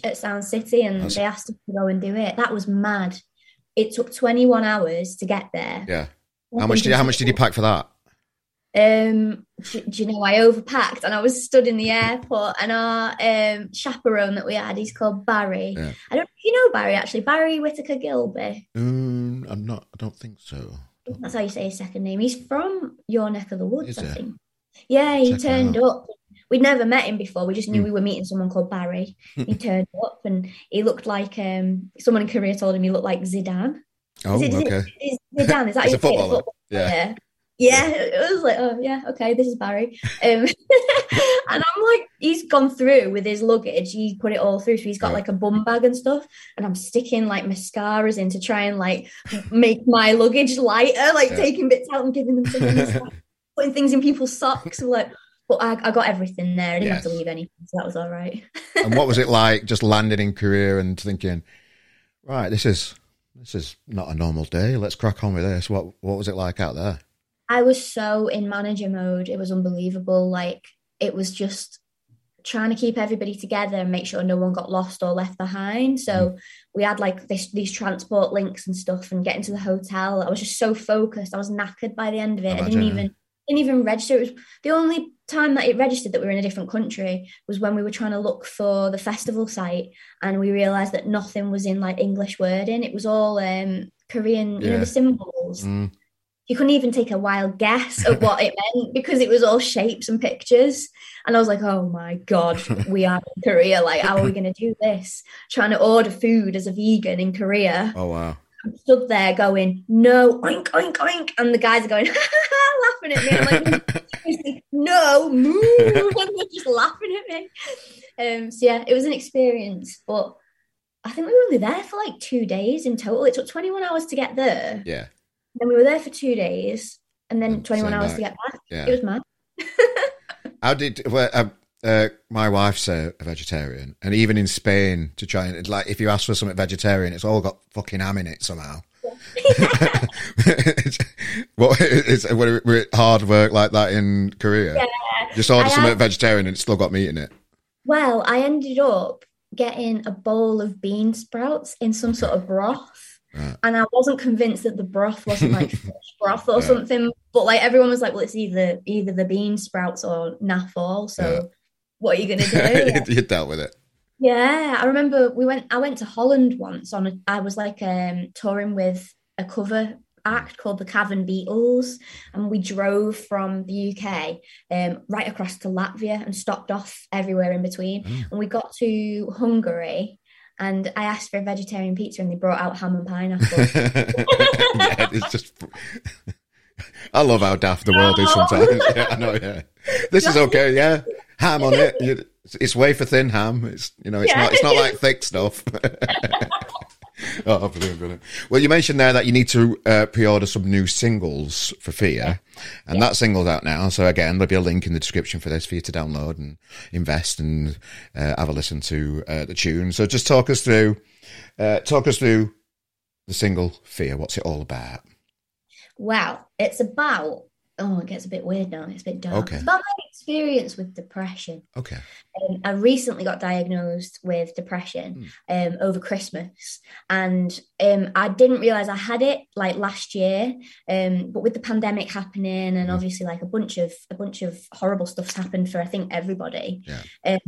At Sound City, and they asked us to go and do it. That was mad. It took 21 hours to get there. Yeah. How much did you pack for that? Do you know, I overpacked, and I was stood in the airport, and our chaperone that we had, he's called Barry. Yeah. I don't know if you know Barry, actually. Barry Whitaker Gilby. I'm not. I don't think so. That's how you say his second name. He's from your neck of the woods, I think. Yeah, he turned up. We'd never met him before. We just knew we were meeting someone called Barry. He turned up and he looked like, someone in Korea told him he looked like Zidane. Oh, okay. Zidane, is that your footballer? Yeah, it was like, oh, yeah, okay, this is Barry. And I'm like, he's gone through with his luggage. He put it all through. So he's got like a bum bag and stuff. And I'm sticking like mascaras in to try and like make my luggage lighter, like taking bits out and giving them something, like, putting things in people's socks. Like, but I got everything there. I didn't have to leave anything, so that was all right. And what was it like just landing in Korea and thinking, right, this is not a normal day. Let's crack on with this. What was it like out there? I was so in manager mode. It was unbelievable. Like, it was just trying to keep everybody together and make sure no one got lost or left behind. So we had like these transport links and stuff, and getting to the hotel. I was just so focused. I was knackered by the end of it. Imagine. I didn't even register. It was the only time that it registered that we were in a different country was when we were trying to look for the festival site, and we realised that nothing was in like English wording. It was all Korean, the symbols. You couldn't even take a wild guess at what it meant because it was all shapes and pictures. And I was like, oh my God, we are in Korea. Like, how are we going to do this? Trying to order food as a vegan in Korea. Oh, wow. I'm stood there going, no, oink, oink, oink. And the guys are going, ha, ha, ha, laughing at me. I'm like, no, move. And they're just laughing at me. So, yeah, it was an experience. But I think we were only there for like 2 days in total. It took 21 hours to get there. Yeah. Then we were there for 2 days and then 21 hours to get back. Yeah. It was mad. My wife's a vegetarian, and even in Spain, to try and like, if you ask for something vegetarian, it's all got fucking ham in it somehow. Yeah. it's hard work like that in Korea. Yeah. Just order something vegetarian and it's still got meat in it. Well, I ended up getting a bowl of bean sprouts in some sort of broth, right. And I wasn't convinced that the broth wasn't like fish broth or something. But like everyone was like, "Well, it's either the bean sprouts or naff all." So. Yeah. What are you going to do? Yeah. You dealt with it. Yeah. I remember I went to Holland once I was like touring with a cover act called the Cavern Beatles. And we drove from the UK right across to Latvia and stopped off everywhere in between. Mm. And we got to Hungary and I asked for a vegetarian pizza and they brought out ham and pineapple. Yeah, it's just... I love how daft the world is sometimes. Yeah, I know, yeah. This is okay, yeah. Ham on it. It's wafer thin ham. It's not like thick stuff. Oh, brilliant. Well, you mentioned there that you need to pre-order some new singles for Fear, and that single's out now. So again, there'll be a link in the description for this for you to download and invest and have a listen to the tune. So just talk us through the single Fear. What's it all about? Well, it's about... Oh, it gets a bit weird now. It's a bit dark. Okay. It's about my experience with depression. Okay. I recently got diagnosed with depression over Christmas, and I didn't realise I had it like last year. But with the pandemic happening, and obviously like a bunch of horrible stuff's happened for I think everybody. Yeah. I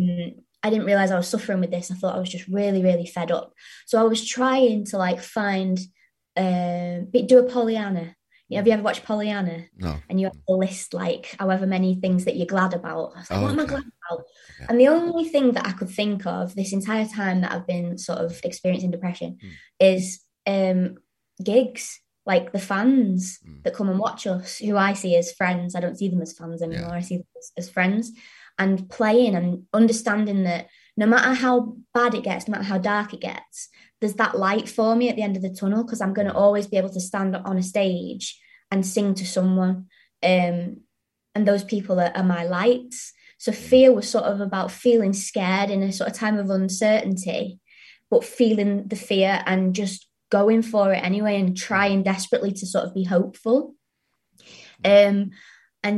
didn't realise I was suffering with this. I thought I was just really, really fed up. So I was trying to like find, do a Pollyanna. Have you ever watched Pollyanna? No. And you have to list like however many things that you're glad about. I was like, what am I glad about? Yeah. And the only thing that I could think of this entire time that I've been sort of experiencing depression is gigs, like the fans that come and watch us, who I see as friends. I don't see them as fans anymore. I see them as friends. And playing and understanding that no matter how bad it gets, no matter how dark it gets, there's that light for me at the end of the tunnel, because I'm going to always be able to stand on a stage and sing to someone. And those people are my lights. So Fear was sort of about feeling scared in a sort of time of uncertainty, but feeling the fear and just going for it anyway and trying desperately to sort of be hopeful. And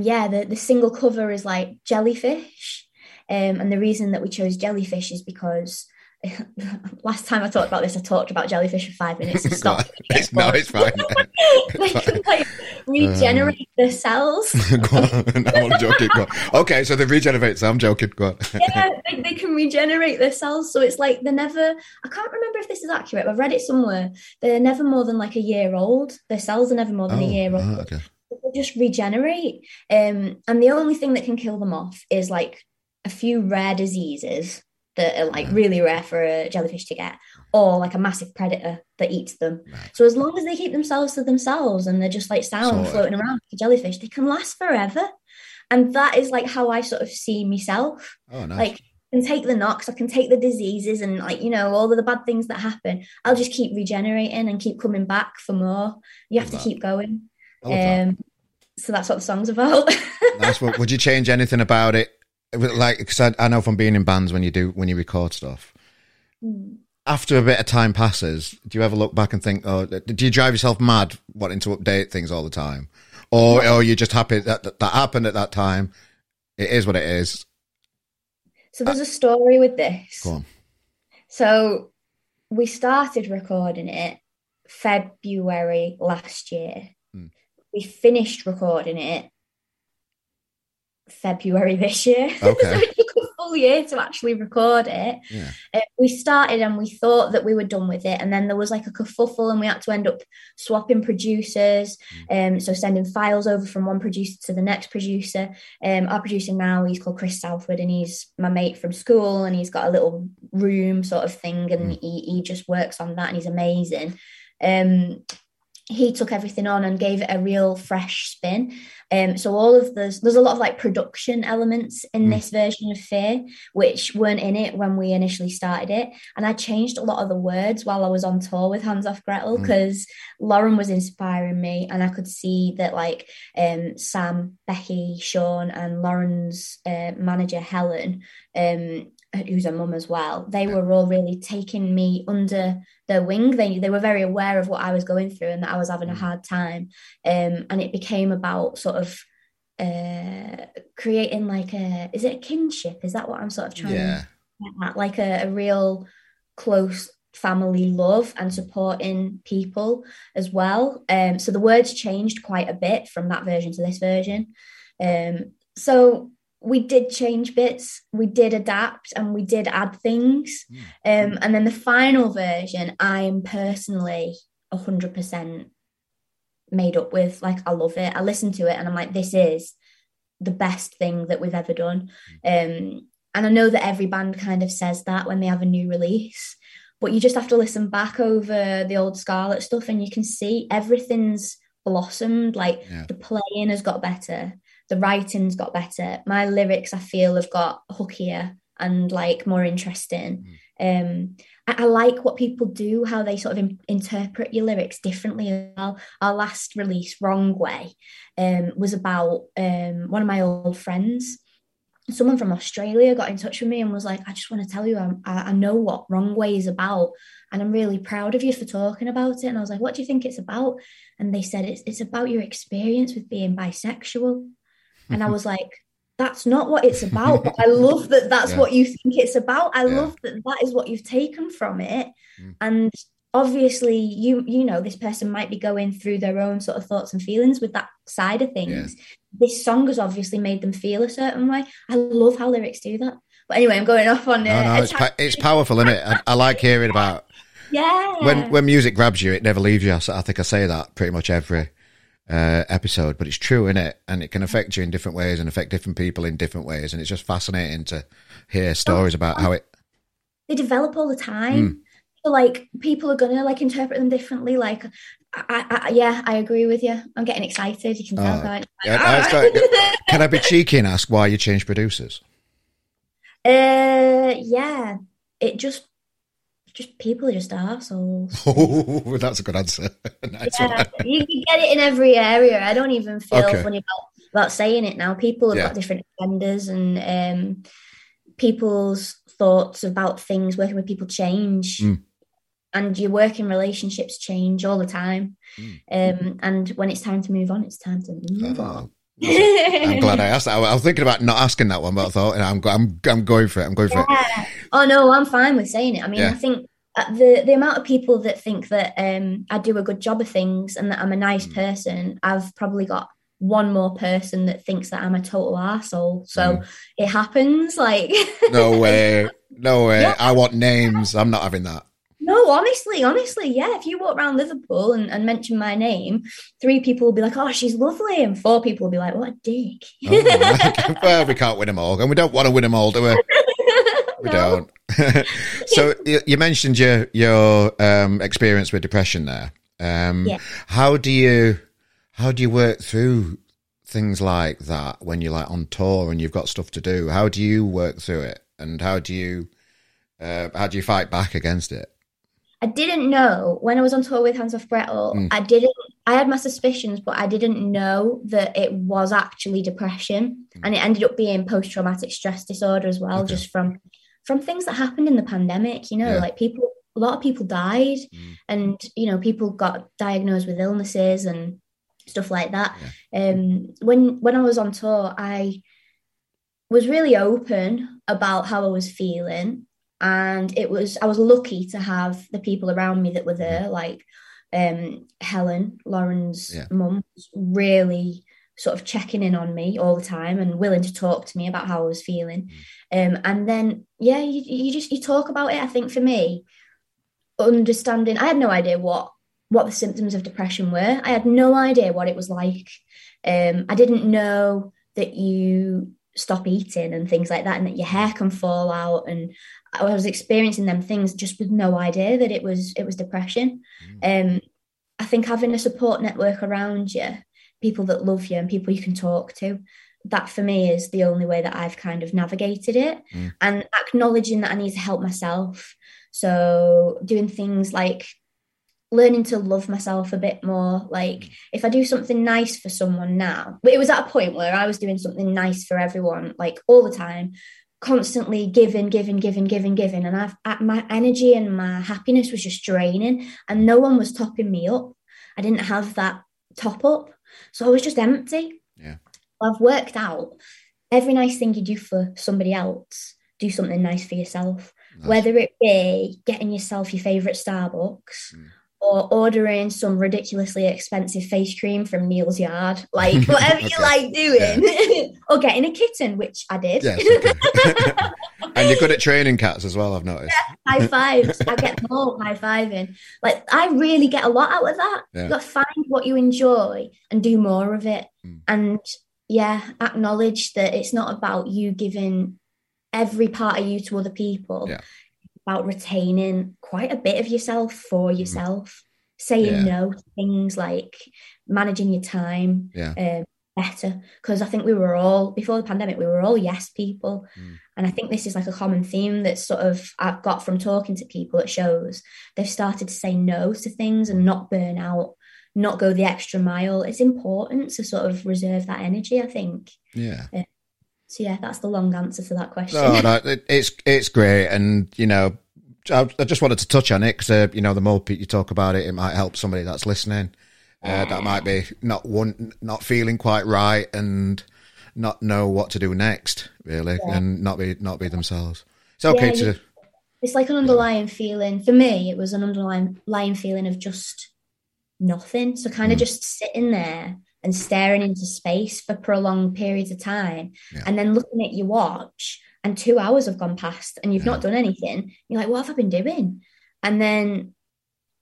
yeah, the single cover is like jellyfish. And the reason that we chose jellyfish is because... last time I talked about this, I talked about jellyfish for 5 minutes and stopped. No, it's fine. They can like regenerate their cells. Go on. I'm joking. Go on. Okay, so they regenerate, so I'm joking. Go on. Yeah, they can regenerate their cells. So it's like they're never, I can't remember if this is accurate, but I've read it somewhere. They're never more than like a year old. Their cells are never more than a year old. Okay. They just regenerate. And the only thing that can kill them off is like a few rare diseases that are like really rare for a jellyfish to get, or like a massive predator that eats them. Right. So as long as they keep themselves to themselves and they're just like sound floating around like a jellyfish, they can last forever. And that is like how I sort of see myself. Oh, nice. Like I can take the knocks, I can take the diseases and like, all of the bad things that happen. I'll just keep regenerating and keep coming back for more. You have to keep going. So that's what the song's about. Nice. Well, would you change anything about it? Like, because I know from being in bands when you record stuff, after a bit of time passes, do you ever look back and think, do you drive yourself mad wanting to update things all the time, or you're just happy that happened at that time? It is what it is. So there's a story with this. Go on. So we started recording it February last year. We finished recording it February this year. Okay. So it took a full year to actually record it. Yeah. We started and we thought that we were done with it, and then there was like a kerfuffle and we had to end up swapping producers, so sending files over from one producer to the next producer. Our producer now, he's called Chris Southwood, and he's my mate from school, and he's got a little room sort of thing, and he just works on that, and he's amazing. He took everything on and gave it a real fresh spin. So all of this, there's a lot of like production elements in this version of Fear, which weren't in it when we initially started it. And I changed a lot of the words while I was on tour with Hands Off Gretel because Lauren was inspiring me, and I could see that like Sam, Becky, Sean and Lauren's manager Helen, who's a mum as well, they were all really taking me under their wing. They were very aware of what I was going through and that I was having a hard time. And it became about sort of creating like a, is it a kinship? Is that what I'm sort of trying to get at? Like a real close family love and supporting people as well. So the words changed quite a bit from that version to this version. So we did change bits, we did adapt, and we did add things. And then the final version, I am personally 100% made up with. Like, I love it. I listen to it and I'm like, this is the best thing that we've ever done. And I know that every band kind of says that when they have a new release, but you just have to listen back over the old Scarlet stuff and you can see everything's blossomed. Like the playing has got better. The writing's got better. My lyrics, I feel, have got hookier and like more interesting. I like what people do, how they sort of interpret your lyrics differently as well. Our last release, Wrong Way, was about one of my old friends. Someone from Australia got in touch with me and was like, I just want to tell you, I know what Wrong Way is about, and I'm really proud of you for talking about it. And I was like, what do you think it's about? And they said, it's about your experience with being bisexual. And I was like, that's not what it's about. But I love that that's what you think it's about. I love that that is what you've taken from it. And obviously, you know, this person might be going through their own sort of thoughts and feelings with that side of things. This song has obviously made them feel a certain way. I love how lyrics do that. But anyway, I'm going off on it. No, it's powerful, isn't it? I like hearing about. When music grabs you, it never leaves you. I think I say that pretty much every episode, but it's true, isn't it? And it can affect you in different ways and affect different people in different ways, and it's just fascinating to hear stories about how they develop all the time. So, like, people are gonna like interpret them differently. Like, I agree with you. I'm getting excited. You can tell that. Can I be cheeky and ask why you changed producers? It just people are just arseholes. Oh, that's a good answer. You can get it in every area. I don't even feel funny about saying it now. People have got different agendas, and people's thoughts about things, working with people change, and your working relationships change all the time. And when it's time to move on, it's time to move on. I'm glad I asked that. I was thinking about not asking that one, but I thought, I'm going for it. Oh no, I'm fine with saying it. I mean, I think the amount of people that think that I do a good job of things and that I'm a nice person, I've probably got one more person that thinks that I'm a total arsehole. So it happens. Like, no way. Yeah. I want names. I'm not having that. No, honestly, yeah. If you walk around Liverpool and mention my name, 3 people will be like, oh, she's lovely. And 4 people will be like, what a dick. Well, we can't win them all. And we don't want to win them all, do we? We don't. So you mentioned your experience with depression there. How do you work through things like that when you're like on tour and you've got stuff to do? How do you work through it, and how do you fight back against it? I didn't know when I was on tour with Hands Off Gretel. I had my suspicions, but I didn't know that it was actually depression, and it ended up being post-traumatic stress disorder as well, just from things that happened in the pandemic. You know, like people, a lot of people died, and you know, people got diagnosed with illnesses and stuff like that. When I was on tour, I was really open about how I was feeling. And I was lucky to have the people around me that were there, like Helen, Lauren's mum, really sort of checking in on me all the time and willing to talk to me about how I was feeling. And then, you talk about it. I think for me, understanding, I had no idea what the symptoms of depression were. I had no idea what it was like. I didn't know that you stop eating and things like that, and that your hair can fall out, and I was experiencing them things just with no idea that it was depression. I think having a support network around you people that love you and people you can talk to. That for me is the only way that I've kind of navigated it, and acknowledging that I need to help myself. So doing things like learning to love myself a bit more. Like if I do something nice for someone now, but it was at a point where I was doing something nice for everyone, like all the time, constantly giving. And my energy and my happiness was just draining and no one was topping me up. I didn't have that top up. So I was just empty. Yeah. I've worked out every nice thing you do for somebody else, do something nice for yourself, whether it be getting yourself your favourite Starbucks or ordering some ridiculously expensive face cream from Neil's Yard, like whatever you like doing, or getting a kitten, which I did. Yes, okay. And you're good at training cats as well, I've noticed. Yeah, high fives. I get them all high fiving. Like I really get a lot out of that. Yeah. You've got to find what you enjoy and do more of it. And yeah, acknowledge that it's not about you giving every part of you to other people. Yeah. It's about retaining quite a bit of yourself for yourself, saying no to things, like managing your time better. Because I think we were all, before the pandemic, we were all yes people. And I think this is like a common theme that sort of I've got from talking to people at shows. They've started to say no to things and not burn out, not go the extra mile. It's important to sort of reserve that energy, I think. Yeah. So yeah, that's the long answer to that question. Oh, no, it's great. And, you know, I just wanted to touch on it because, you know, the more you talk about it, it might help somebody that's listening. That might be not feeling quite right and not know what to do next, really, and not be themselves. It's okay to... It's like an underlying feeling. For me, it was an underlying feeling of just... nothing. So kind of just sitting there and staring into space for prolonged periods of time and then looking at your watch and 2 hours have gone past and you've not done anything. You're like, what have I been doing? And then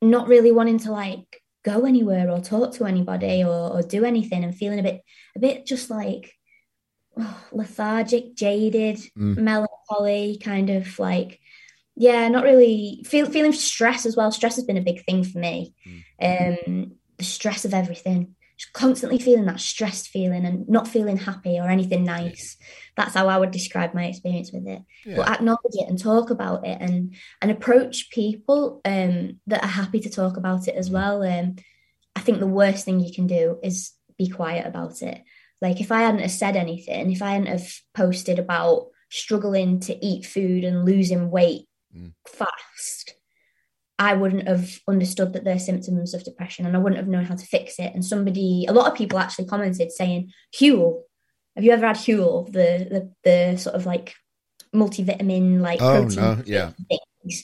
not really wanting to like go anywhere or talk to anybody or do anything and feeling a bit just like lethargic, jaded, melancholy, kind of like, not really feeling stress as well. Stress has been a big thing for me. The stress of everything, just constantly feeling that stressed feeling and not feeling happy or anything nice. That's how I would describe my experience with it. But acknowledge it and talk about it and approach people that are happy to talk about it as well. I think the worst thing you can do is be quiet about it. Like if I hadn't have said anything, if I hadn't have posted about struggling to eat food and losing weight fast, I wouldn't have understood that they're symptoms of depression and I wouldn't have known how to fix it. And a lot of people actually commented saying, Huel, have you ever had Huel, the sort of like multivitamin, like protein things?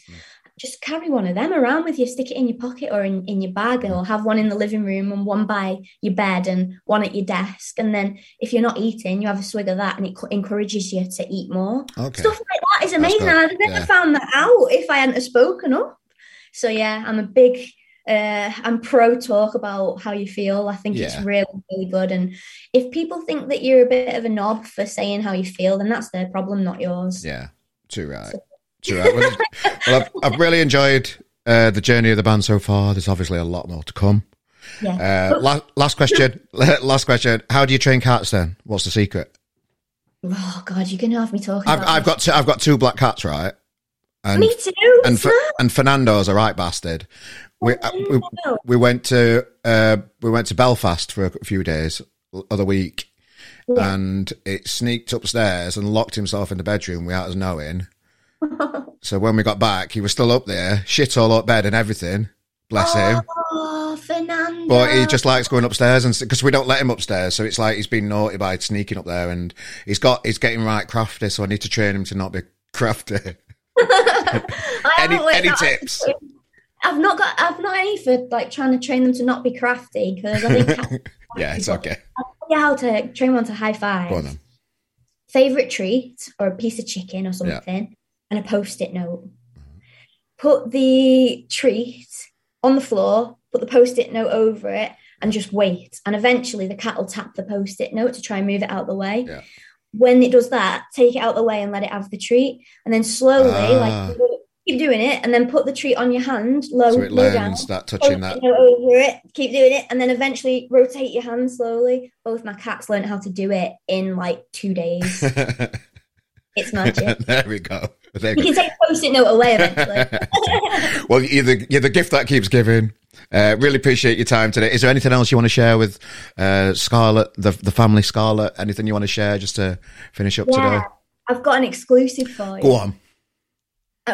Just carry one of them around with you, stick it in your pocket or in your bag, or have one in the living room and one by your bed and one at your desk. And then if you're not eating, you have a swig of that and it encourages you to eat more. Okay. Stuff like that is amazing. And I'd never found that out if I hadn't spoken up. So yeah, I'm a big, I'm pro talk about how you feel. I think it's really, really good. And if people think that you're a bit of a knob for saying how you feel, then that's their problem, not yours. Yeah, too right. So, well, I've really enjoyed the journey of the band so far. There's obviously a lot more to come. Last question. How do you train cats then? What's the secret? Oh God, you're gonna have me talking. I've got two black cats, right? And, me too. And Fernando's a right bastard. We went to Belfast for a few days, other week, and it sneaked upstairs and locked himself in the bedroom without us knowing. So when we got back, he was still up there, shit all up bed and everything. Bless him. Oh, Fernando. But he just likes going upstairs, and because we don't let him upstairs, so it's like he's been naughty by sneaking up there, and he's getting right crafty. So I need to train him to not be crafty. Any tips? I've not any for like trying to train them to not be crafty, because I think. Yeah, it's okay. I'll tell you how to train one to high five. Go on then. Favorite treat or a piece of chicken or something. Yeah. And a post-it note. Put the treat on the floor, put the post-it note over it, and just wait. And eventually the cat will tap the post-it note to try and move it out of the way. Yeah. When it does that, take it out of the way and let it have the treat. And then slowly, like Keep doing it, and then put the treat on your hand low, so it learns down, that touching that over it. Keep doing it, and then eventually rotate your hand slowly. Both my cats learned how to do it in like 2 days. It's magic. There we go. There you can take a post-it note away eventually. Well, you're the gift that keeps giving. Really appreciate your time today. Is there anything else you want to share with Scarlet, the family Scarlet? Anything you want to share just to finish up today? I've got an exclusive for you. Go on.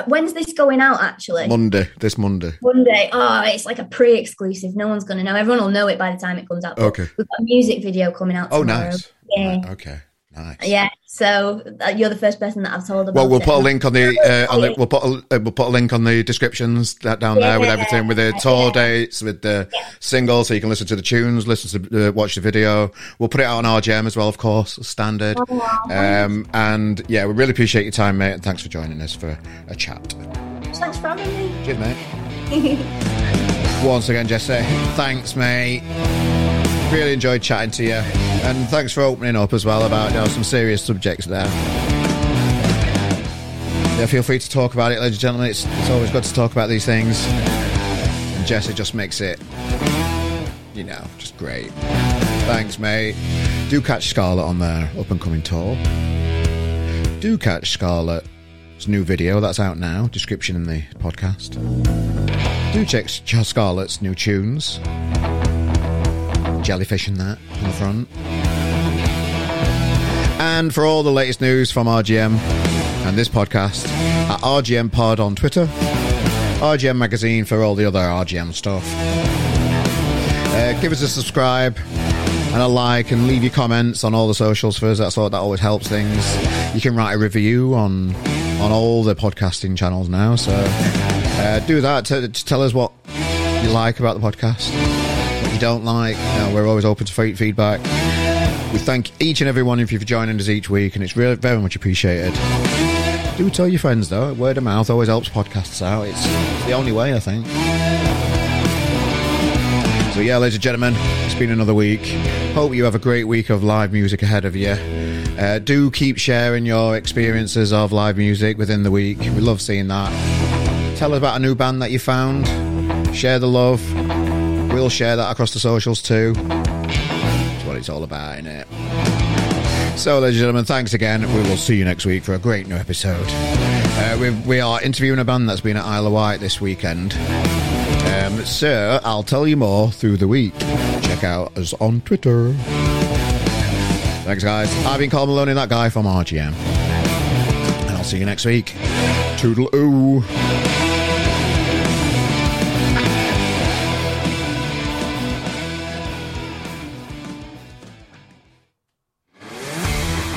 When's this going out, actually? Monday. Monday. Oh, it's like a pre-exclusive. No one's going to know. Everyone will know it by the time it comes out. Okay. We've got a music video coming out tomorrow. Oh, nice. Yeah. Right. Okay. Nice. Yeah. So you're the first person that I've told about. Well, we'll put a link on the we'll put a link on the descriptions down there with everything, with the tour dates, with the single, so you can listen to the tunes, watch the video. We'll put it out on RGM as well, of course, standard. Oh, wow. And yeah, we really appreciate your time, mate, and thanks for joining us for a chat. Thanks for having me. Cheers, mate. Once again, Jessie, thanks, mate. Really enjoyed chatting to you, and thanks for opening up as well about some serious subjects there. Yeah, feel free to talk about it, ladies and gentlemen. It's always good to talk about these things, and Jessie just makes it, just great. Thanks, mate. Do catch Scarlet on their up and coming tour. Do catch Scarlet's new video that's out now. Description in the podcast. Do check Scarlet's new tunes. Jellyfish and that on the front. And for all the latest news from RGM and this podcast, at RGM Pod on Twitter, RGM Magazine for all the other RGM stuff. Give us a subscribe and a like, and leave your comments on all the socials for us. That always helps things. You can write a review on all the podcasting channels now, so do that to tell us what you like about the podcast. Don't like. We're always open to feedback. We thank each and every one of you for joining us each week, and it's really very much appreciated. Do tell your friends, though. Word of mouth always helps podcasts out. It's the only way, I think. So yeah, ladies and gentlemen, it's been another week. Hope you have a great week of live music ahead of you. Do keep sharing your experiences of live music within the week. We love seeing that. Tell us about a new band that you found. Share the love. We'll share that across the socials too. That's what it's all about, innit? So, ladies and gentlemen, thanks again. We will see you next week for a great new episode. We are interviewing a band that's been at Isle of Wight this weekend. So, I'll tell you more through the week. Check out us on Twitter. Thanks, guys. I've been Carl Maloney, that guy from RGM. And I'll see you next week. Toodle-oo.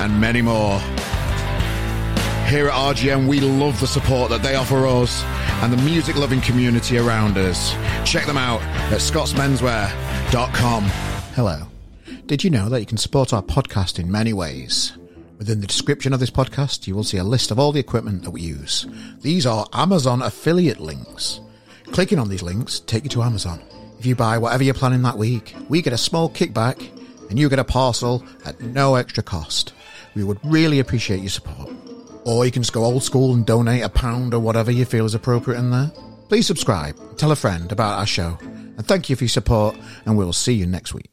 and many more. Here at RGM, we love the support that they offer us and the music-loving community around us. Check them out at scottsmenswear.com. Hello. Did you know that you can support our podcast in many ways? Within the description of this podcast, you will see a list of all the equipment that we use. These are Amazon affiliate links. Clicking on these links take you to Amazon. If you buy whatever you're planning that week, we get a small kickback and you get a parcel at no extra cost. We would really appreciate your support. Or you can just go old school and donate £1 or whatever you feel is appropriate in there. Please subscribe, tell a friend about our show, and thank you for your support, and we'll see you next week.